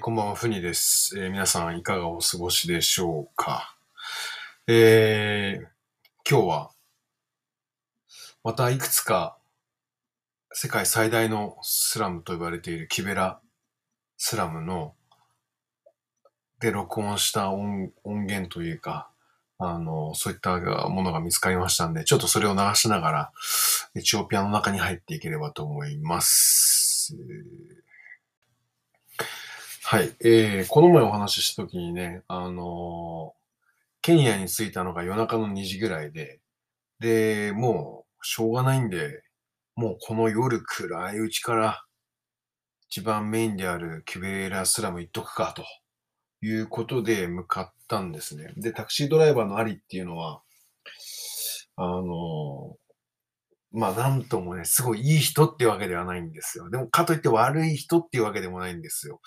こんばんは、ふにです。皆さんいかがお過ごしでしょうか。今日はまたいくつか世界最大のスラムと呼ばれているKiberaスラムで録音した音源というか、そういったものが見つかりましたんで、ちょっとそれを流しながらエチオピアの中に入っていければと思います。はい、この前お話しした時にね、ケニアに着いたのが夜中の2時ぐらいで、もうしょうがないんで、もうこの夜暗いうちから一番メインであるKiberaスラム行っとくかということで向かったんですね。で、タクシードライバーのアリっていうのは、なんともね、すごいいい人っていうわけではないんですよ。でもかといって悪い人っていうわけでもないんですよ。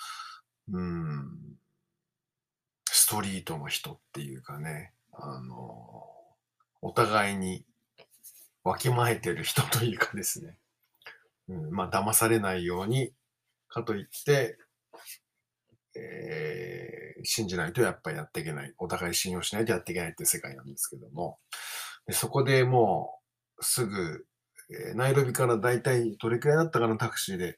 ストリートの人っていうかね、お互いにわきまえてる人というかですね、騙されないように、かといって、信じないとやっぱりやっていけない、お互い信用しないとやっていけないっていう世界なんですけども、でそこでもうすぐ、ナイロビからだいたいどれくらいだったかな、タクシーで、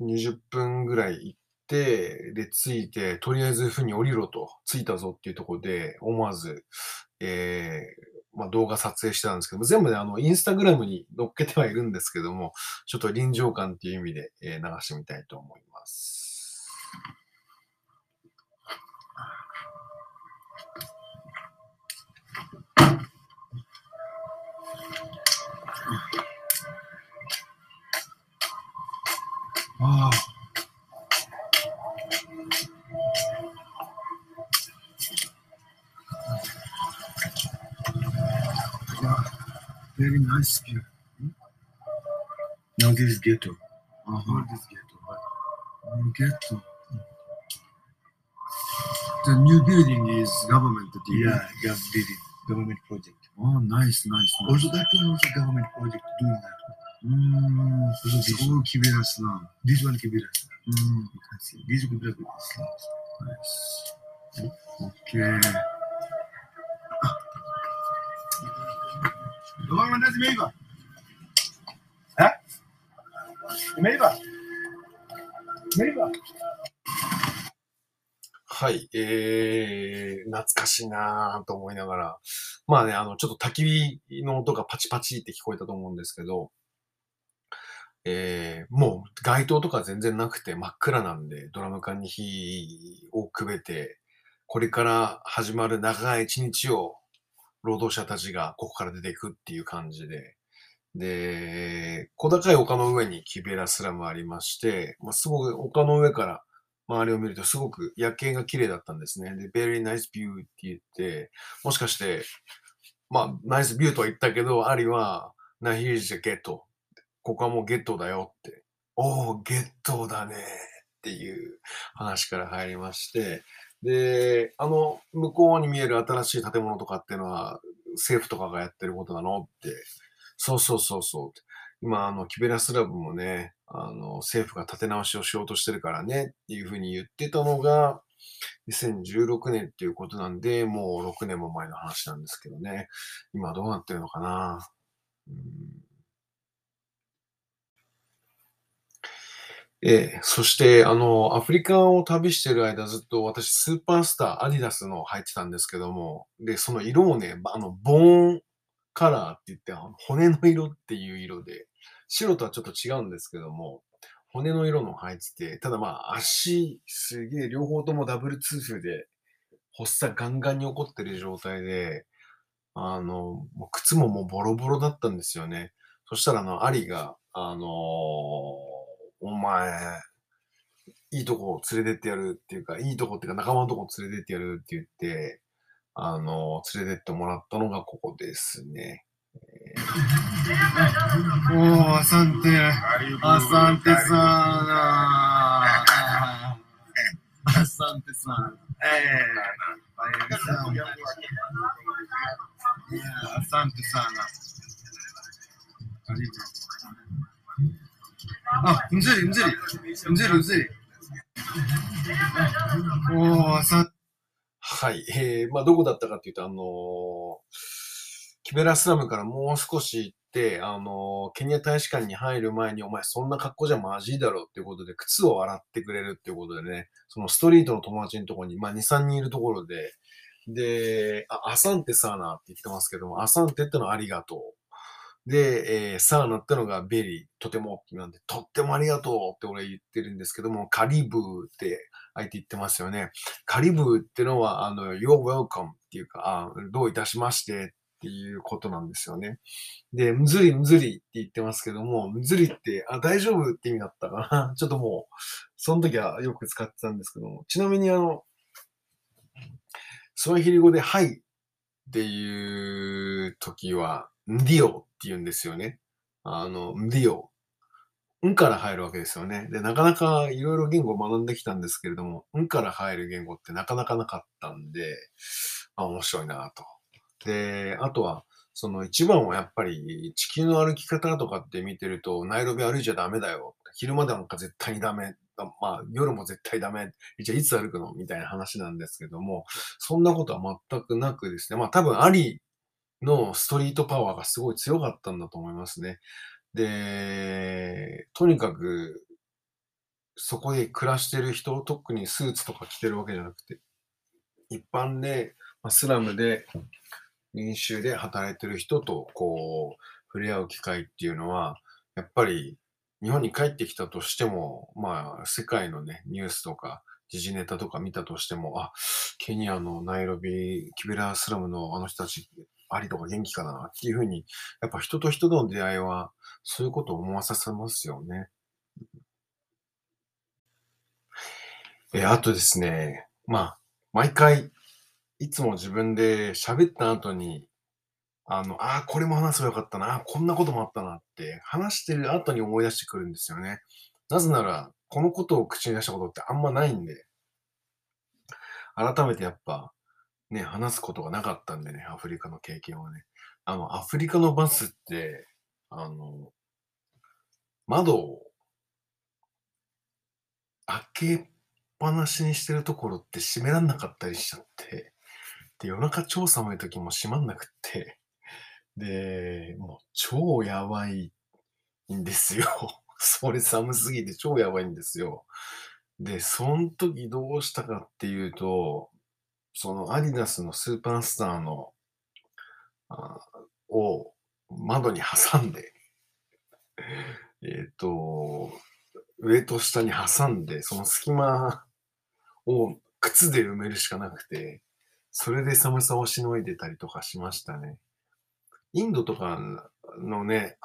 20分ぐらい行って、で、着いて、とりあえずふに降りろと、着いたぞっていうところで、思わず、動画撮影してたんですけども、全部ね、インスタグラムに載っけてはいるんですけども、ちょっと臨場感っていう意味で、流してみたいと思います。ああ。Very nice view. Now this is ghetto. Not this ghetto, but new ghetto. The new building is government building. Yeah, government project. Oh, nice. Also, that one also government project doing that. Also this one Kibera Islam. This one Kibera Islam. You can see this is Kibera Islam. Nice. Okay.دوباره من از میگم، ها؟ میگم. はい、懐かしいなぁと思いながら、ちょっと焚き火の音がパチパチって聞こえたと思うんですけど、もう街灯とか全然なくて真っ暗なんで、ドラム缶に火をくべて、これから始まる長い一日を。労働者たちがここから出ていくっていう感じで、小高い丘の上にKiberaスラムありまして、すごく丘の上から周りを見るとすごく夜景が綺麗だったんですね。で、very nice view って言って、もしかして、ナイスビューとは言ったけど、あるいは、Now here is the ghetto。ここはもうゲットだよって。おー、ゲットだねっていう話から入りまして、で、向こうに見える新しい建物とかっていうのは、政府とかがやってることなのって、そう。今、Kiberaスラムもね、政府が立て直しをしようとしてるからねっていうふうに言ってたのが、2016年っていうことなんで、もう6年も前の話なんですけどね。今どうなってるのかな。そして、アフリカを旅してる間ずっと私、スーパースター、アディダスの入ってたんですけども、で、その色をね、ボーンカラーって言って、骨の色っていう色で、白とはちょっと違うんですけども、骨の色の入ってて、ただ足、すげえ、両方ともダブル痛風で、発作ガンガンに起こってる状態で、靴ももうボロボロだったんですよね。そしたら、アリが、お前、いいとこ連れてってやるっていうか、いいとこっていうか仲間のとこ連れてってやるって言って、連れてってもらったのがここですね。おー、アサンテさん。アサンテさん。ありがとう。あ、mzuri はい。どこだったかっていうと、キベラスラムからもう少し行って、ケニア大使館に入る前に、お前そんな格好じゃまずいだろっていうことで、靴を洗ってくれるっていうことでね、そのストリートの友達のところに、2、3人いるところで、で、アサンテサーナって言ってますけども、アサンテってのはありがとう。で、サーナってのがベリー、とてもなんで、とってもありがとうって俺言ってるんですけども、カリブーって相手言ってますよね。カリブーってのは、you're welcome っていうか、どういたしましてっていうことなんですよね。で、むずりむずりって言ってますけども、むずりって、大丈夫って意味だったかな。ちょっともう、その時はよく使ってたんですけども、ちなみにスワヒリ語ではいっていう時は、んディオって言うんですよね。んディオ。んから入るわけですよね。で、なかなかいろいろ言語を学んできたんですけれども、んから入る言語ってなかなかなかったんで、面白いなぁと。で、あとは、その一番はやっぱり地球の歩き方とかって見てると、ナイロビ歩いちゃダメだよ。昼間なんか絶対にダメ。夜も絶対ダメ。じゃあいつ歩くのみたいな話なんですけども、そんなことは全くなくですね。多分ありのストリートパワーがすごい強かったんだと思いますね。で、とにかく、そこで暮らしてる人、特にスーツとか着てるわけじゃなくて、一般で、スラムで、民衆で働いてる人と、触れ合う機会っていうのは、やっぱり、日本に帰ってきたとしても、世界のね、ニュースとか、時事ネタとか見たとしても、ケニアのナイロビ、キベラスラムの人たち、ありとか元気かなっていうふうに、やっぱ人と人との出会いは、そういうことを思わさせますよね。あとですね、毎回、いつも自分で喋った後に、これも話せばよかったな、こんなこともあったなって、話してる後に思い出してくるんですよね。なぜなら、このことを口に出したことってあんまないんで、改めてやっぱ、ね、話すことがなかったんでね、アフリカの経験はね。アフリカのバスって、窓を開けっぱなしにしてるところって閉めらんなかったりしちゃって、で、夜中超寒い時も閉まんなくって、で、もう超やばいんですよ。それ寒すぎて超やばいんですよ。で、その時どうしたかっていうと、そのアディダスのスーパースターの、を窓に挟んで、上と下に挟んで、その隙間を靴で埋めるしかなくて、それで寒さをしのいでたりとかしましたね。インドとかのね、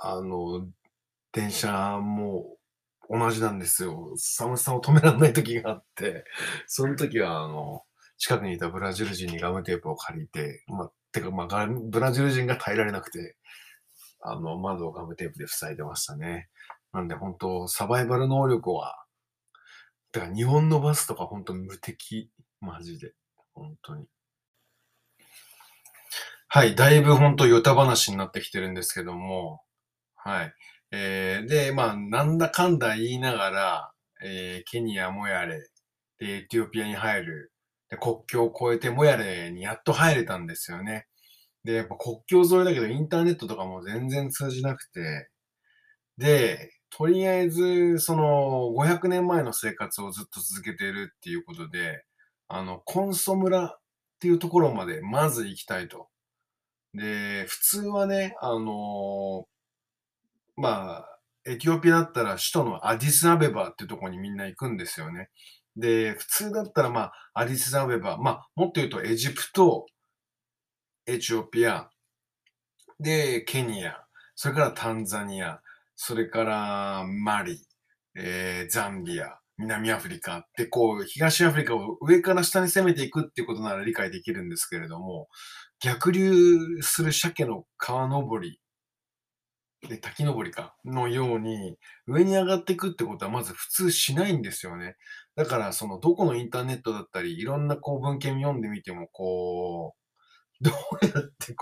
電車も同じなんですよ。寒さを止められない時があって、その時は近くにいたブラジル人にガムテープを借りて、ブラジル人が耐えられなくて、窓をガムテープで塞いでましたね。なんで本当、サバイバル能力は、だから日本のバスとか本当無敵、マジで、本当に。はい、だいぶ本当、ヨタ話になってきてるんですけども、はい。で、なんだかんだ言いながら、ケニアもやれ、で、エチオピアに入る、国境を越えてモヤレにやっと入れたんですよね。で、やっぱ国境沿いだけどインターネットとかも全然通じなくて。で、とりあえず、500年前の生活をずっと続けてるっていうことで、コンソ村っていうところまでまず行きたいと。で、普通はね、エチオピアだったら首都のアディスアベバっていうところにみんな行くんですよね。で、普通だったら、アディスアベバ、もっと言うとエジプト、エチオピア、で、ケニア、それからタンザニア、それからマリ、ザンビア、南アフリカって、東アフリカを上から下に攻めていくっていうことなら理解できるんですけれども、逆流する鮭の川登り、で、滝登りか、のように、上に上がっていくってことはまず普通しないんですよね。だから、どこのインターネットだったり、いろんな文献読んでみても、どうやって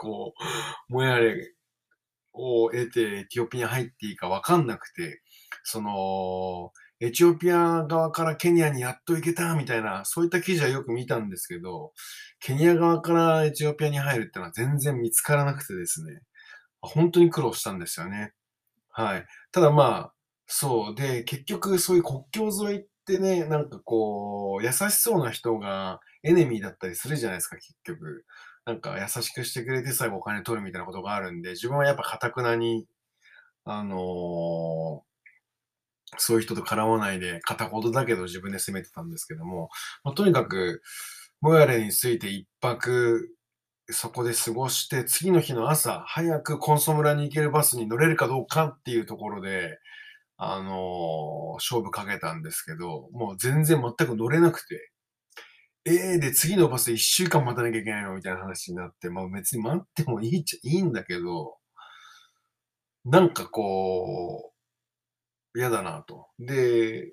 モヤレを得てエチオピアに入っていいかわかんなくて、エチオピア側からケニアにやっと行けたみたいな、そういった記事はよく見たんですけど、ケニア側からエチオピアに入るってのは全然見つからなくてですね、本当に苦労したんですよね。はい。ただまあ、そうで、結局そういう国境沿いってね、なんかこう、優しそうな人がエネミーだったりするじゃないですか、結局。なんか優しくしてくれて最後お金取るみたいなことがあるんで、自分はやっぱ堅くなに、そういう人と絡まないで、片言だけど自分で責めてたんですけども、まあ、とにかく、モヤレについて一泊、そこで過ごして、次の日の朝、早くコンソ村に行けるバスに乗れるかどうかっていうところで、勝負かけたんですけど、もう全然全く乗れなくて、で、次のバス1週間待たなきゃいけないのみたいな話になって、まあ別に待ってもいいんだけど、なんかこう、嫌だなと。で、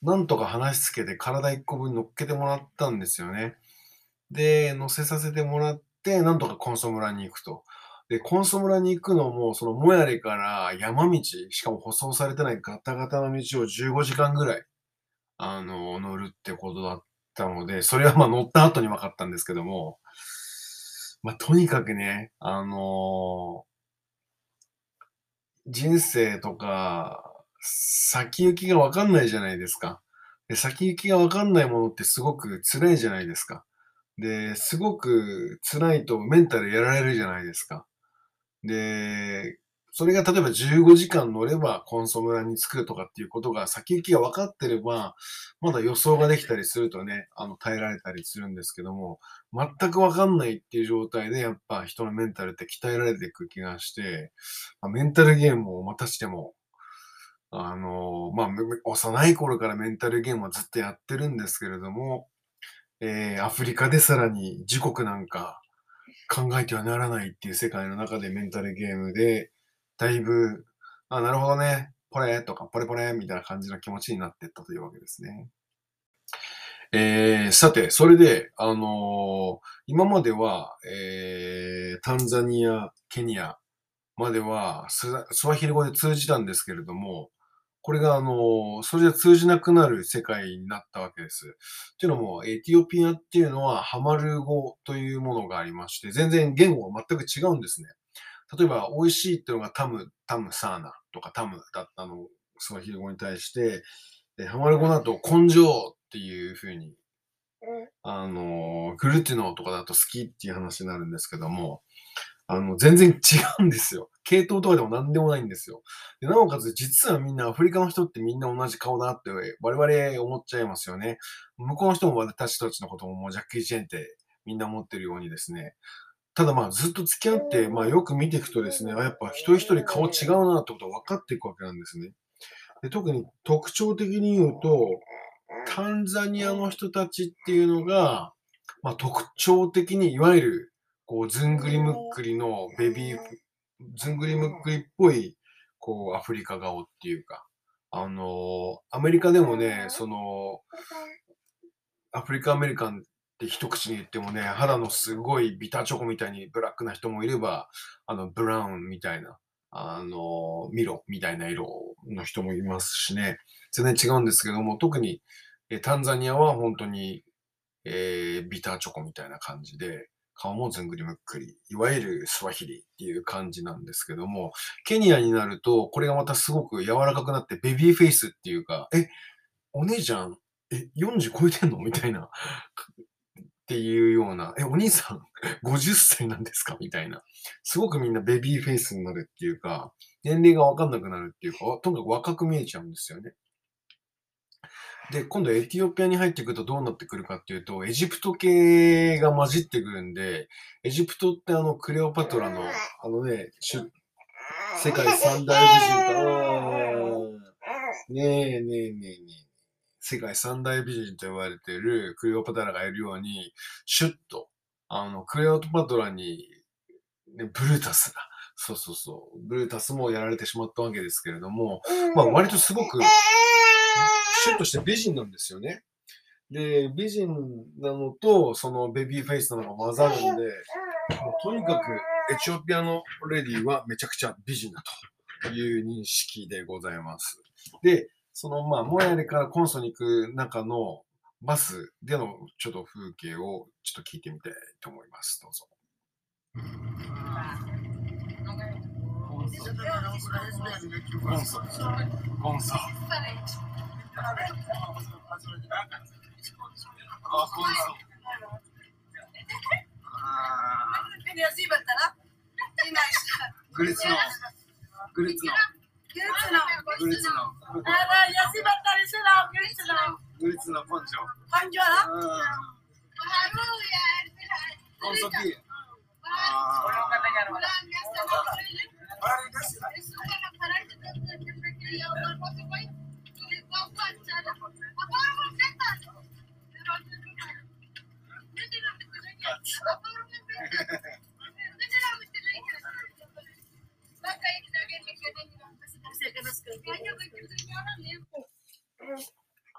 なんとか話しつけて体1個分乗っけてもらったんですよね。で、乗せさせてもらって、なんとかコンソ村に行くと。で、コンソ村に行くのも、そのモヤレから山道、しかも舗装されてないガタガタの道を15時間ぐらい、乗るってことだったので、それはまあ乗った後に分かったんですけども、まあとにかくね、人生とか、先行きが分かんないじゃないですか。で、先行きが分かんないものってすごく辛いじゃないですか。で、すごく辛いとメンタルやられるじゃないですか。で、それが例えば15時間乗ればコンソ村に着くとかっていうことが先行きが分かってれば、まだ予想ができたりするとね、耐えられたりするんですけども、全く分かんないっていう状態でやっぱ人のメンタルって鍛えられていく気がして、メンタルゲームをまたしても、幼い頃からメンタルゲームをずっとやってるんですけれども、アフリカでさらに自国なんか考えてはならないっていう世界の中でメンタルゲームでだいぶ、あ、なるほどね、ポレとかポレポレみたいな感じの気持ちになっていったというわけですね。さて、それで、今までは、タンザニア、ケニアまではスワヒリ語で通じたんですけれども、これが、それじゃ通じなくなる世界になったわけです。というのも、エチオピアっていうのはハマル語というものがありまして、全然言語は全く違うんですね。例えば、美味しいっていうのがタムサーナとかタムだったの、スワヒリ語に対して、ハマル語だと根性っていうふうに、グルティノとかだと好きっていう話になるんですけども、全然違うんですよ。系統とかでも何でもないんですよ。で、なおかつ実はみんなアフリカの人ってみんな同じ顔だって我々思っちゃいますよね。向こうの人も私たちのことももうジャッキー・チェンってみんな思ってるようにですね。ただまあずっと付き合って、まあよく見ていくとですね、やっぱ一人一人顔違うなってことが分かっていくわけなんですね。で、特に特徴的に言うと、タンザニアの人たちっていうのが、まあ特徴的にいわゆるこうずんぐりむっくりのずんぐりむっくりっぽいこうアフリカ顔っていうか、アメリカでもね、そのアフリカアメリカンって一口に言ってもね、肌のすごいビターチョコみたいにブラックな人もいれば、ブラウンみたいな、ミロみたいな色の人もいますしね、全然違うんですけども、特にタンザニアは本当に、ビターチョコみたいな感じで。顔もずんぐりむっくり。いわゆるスワヒリっていう感じなんですけども、ケニアになると、これがまたすごく柔らかくなって、ベビーフェイスっていうか、お姉ちゃん、40超えてんのみたいな、っていうような、お兄さん、50歳なんですかみたいな。すごくみんなベビーフェイスになるっていうか、年齢がわかんなくなるっていうか、とにかく若く見えちゃうんですよね。で、今度エチオピアに入ってくるとどうなってくるかっていうと、エジプト系が混じってくるんで、エジプトってクレオパトラの、世界三大美人と、世界三大美人と呼ばれているクレオパトラがいるように、シュッと、クレオパトラに、ね、ブルータスが、ブルータスもやられてしまったわけですけれども、まあ割とすごく、シュッとして美人なんですよね。で、美人なのと、そのベビーフェイスなのが混ざるんで、とにかくエチオピアのレディはめちゃくちゃ美人だという認識でございます。で、そのまあモヤレからコンソに行く中のバスでのちょっと風景をちょっと聞いてみたいと思います。どうぞ。コンソ。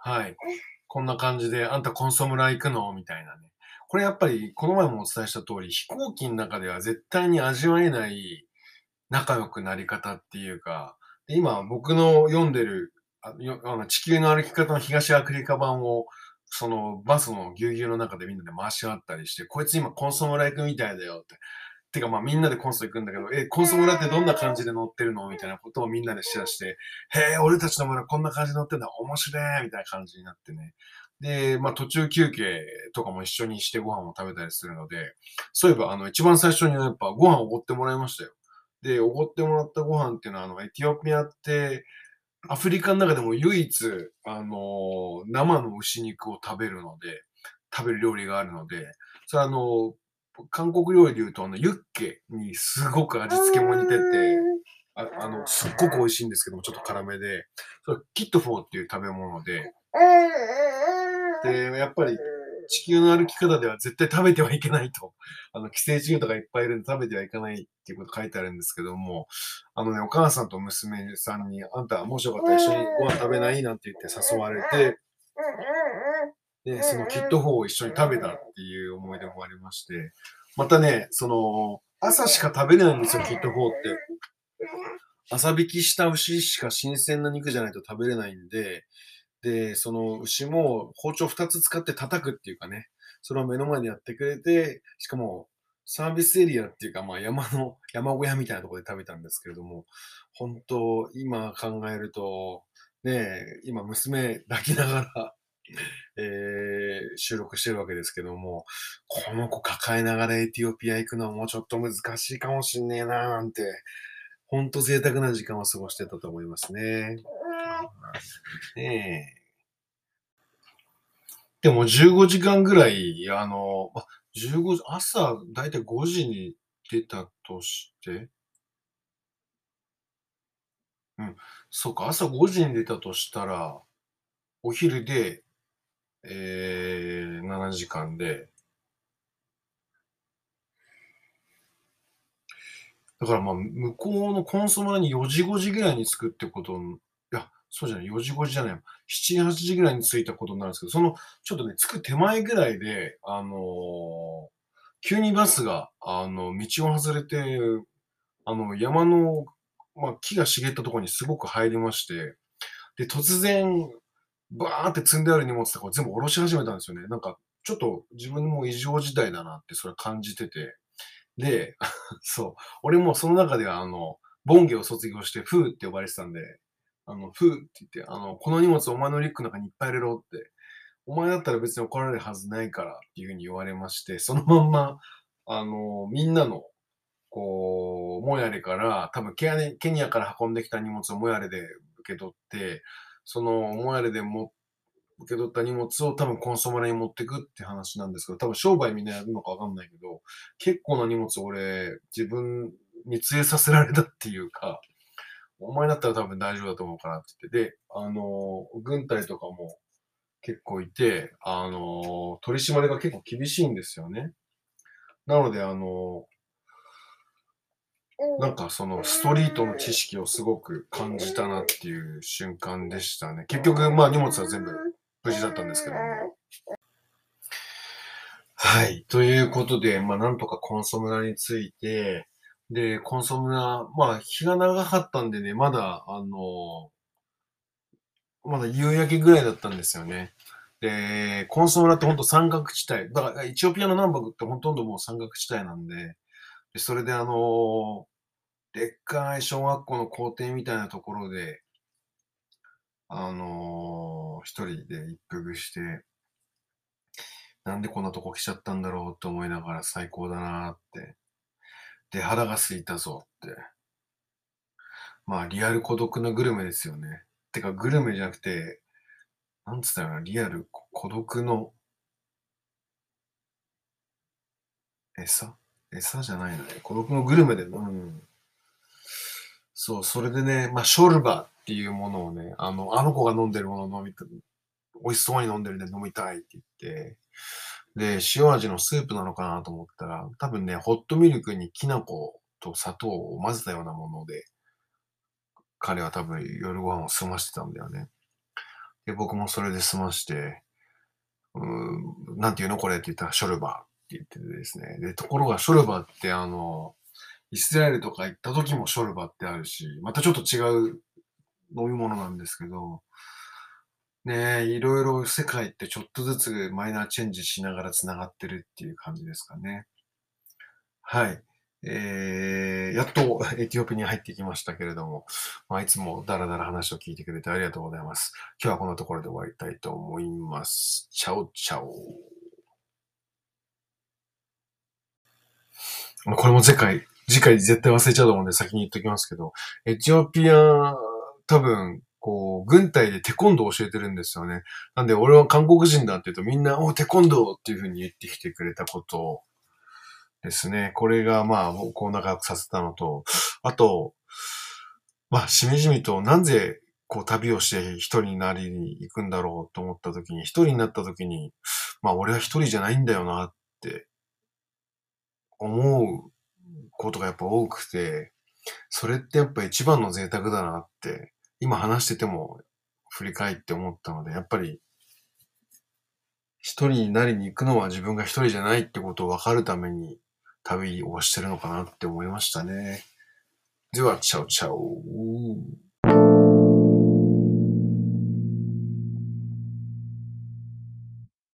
はい、こんな感じであんたコンソ村行くのみたいなね。これやっぱりこの前もお伝えした通り、飛行機の中では絶対に味わえない仲良くなり方っていうか、で今僕の読んでる地球の歩き方の東アフリカ版をそのバスのぎゅうぎゅうの中でみんなで回し合ったりして、こいつ今コンソ村行くみたいだよって。てかまあみんなでコンソ行くんだけど、コンソ村ってどんな感じで乗ってるのみたいなことをみんなでシェアして、へえ、俺たちの村こんな感じで乗ってんだ、面白いみたいな感じになってね。で、まあ途中休憩とかも一緒にしてご飯を食べたりするので、そういえば一番最初にやっぱご飯をおごってもらいましたよ。で、おごってもらったご飯っていうのはエチオピアってアフリカの中でも唯一生の牛肉を食べる料理があるので、それ韓国料理でいうとユッケにすごく味付けも似てて、すっごく美味しいんですけども、ちょっと辛めで、それキットフォーっていう食べ物で、でやっぱり地球の歩き方では絶対食べてはいけないと、寄生虫とかいっぱいいるんで食べてはいけないっていうこと書いてあるんですけども、お母さんと娘さんにあんたもしよかったら一緒にご飯食べないなんて言って誘われて、で、そのキットフォーを一緒に食べたっていう思い出もありまして、またね、朝しか食べれないんですよ、キットフォーって。朝引きした牛しか新鮮な肉じゃないと食べれないんで、で、その牛も包丁2つ使って叩くっていうかね、それを目の前にやってくれて、しかもサービスエリアっていうか、まあ山小屋みたいなところで食べたんですけれども、本当今考えると、ね、今娘抱きながら、収録してるわけですけども、この子抱えながらエチオピア行くのはもうちょっと難しいかもしんねえなーなんて、ほんと贅沢な時間を過ごしてたと思いますね。でも15時間ぐらい、朝だいたい5時に出たとして、そうか、朝5時に出たとしたら、お昼で、7時間で。だからまあ、向こうのコンソ村に4時5時ぐらいに着くってこと、いや、そうじゃない、4時5時じゃない、7、8時ぐらいに着いたことになるんですけど、ちょっとね、着く手前ぐらいで、急にバスが、道を外れて、山の、まあ、木が茂ったところにすごく入りまして、で、突然、バーって積んである荷物とかを全部下ろし始めたんですよね。なんか、ちょっと自分も異常事態だなってそれ感じてて。で、そう。俺もその中では、ボンゲを卒業して、フーって呼ばれてたんで、フーって言って、この荷物お前のリュックの中にいっぱい入れろって、お前だったら別に怒られるはずないからっていうふうに言われまして、そのまんま、みんなの、モヤレから、多分ケニアから運んできた荷物をモヤレで受け取って、そのモヤレで受け取った荷物を多分コンソ村に持ってくって話なんですけど、多分商売みんなやるのかわかんないけど、結構な荷物俺自分につえさせられたっていうか、お前だったら多分大丈夫だと思うからって言って、で、軍隊とかも結構いて、取り締まりが結構厳しいんですよね。なのでなんかストリートの知識をすごく感じたなっていう瞬間でしたね。結局まあ荷物は全部無事だったんですけども。はい。ということで、まあなんとかコンソ村について、で、コンソ村、まあ日が長かったんでね、まだまだ夕焼けぐらいだったんですよね。で、コンソーラって本当三角地帯。だからエチオピアの南北ってほとんどもう三角地帯なんで、でそれででっかい小学校の校庭みたいなところで、一人で一服して、なんでこんなとこ来ちゃったんだろうと思いながら最高だなーって。で、腹が空いたぞって。まあ、リアル孤独なグルメですよね。てか、グルメじゃなくて、なんつったらリアル孤独の餌じゃないのね。孤独のグルメで、うん。そう、それでね、まあ、ショルバーっていうものをね、あの子が飲んでるものを美味しそうに飲んでるんで飲みたいって言って、で、塩味のスープなのかなと思ったら、多分ね、ホットミルクにきな粉と砂糖を混ぜたようなもので、彼は多分夜ご飯を済ましてたんだよね。で、僕もそれで済まして、なんていうのこれって言ったら、ショルバーって言っててですね。で、ところがショルバーってイスラエルとか行った時もショルバーってあるし、またちょっと違う飲み物なんですけど、ねえ、いろいろ世界ってちょっとずつマイナーチェンジしながら繋がってるっていう感じですかね。はい。やっとエチオピアに入ってきましたけれども、まあ、いつもダラダラ話を聞いてくれてありがとうございます。今日はこんなところで終わりたいと思います。チャオチャオ。これも次回絶対忘れちゃうと思うんで先に言っときますけど、エチオピア、多分、軍隊でテコンドー教えてるんですよね。なんで、俺は韓国人だって言うとみんな、テコンドーっていう風に言ってきてくれたことをですね。これが、まあ、僕を仲良くさせたのと、あと、まあ、しみじみと、なぜ、旅をして一人になりに行くんだろうと思った時に、一人になった時に、まあ、俺は一人じゃないんだよなって、思うことがやっぱ多くて、それってやっぱ一番の贅沢だなって、今話してても振り返って思ったので、やっぱり一人になりに行くのは自分が一人じゃないってことを分かるために旅をしてるのかなって思いましたね。では、チャオチャオ。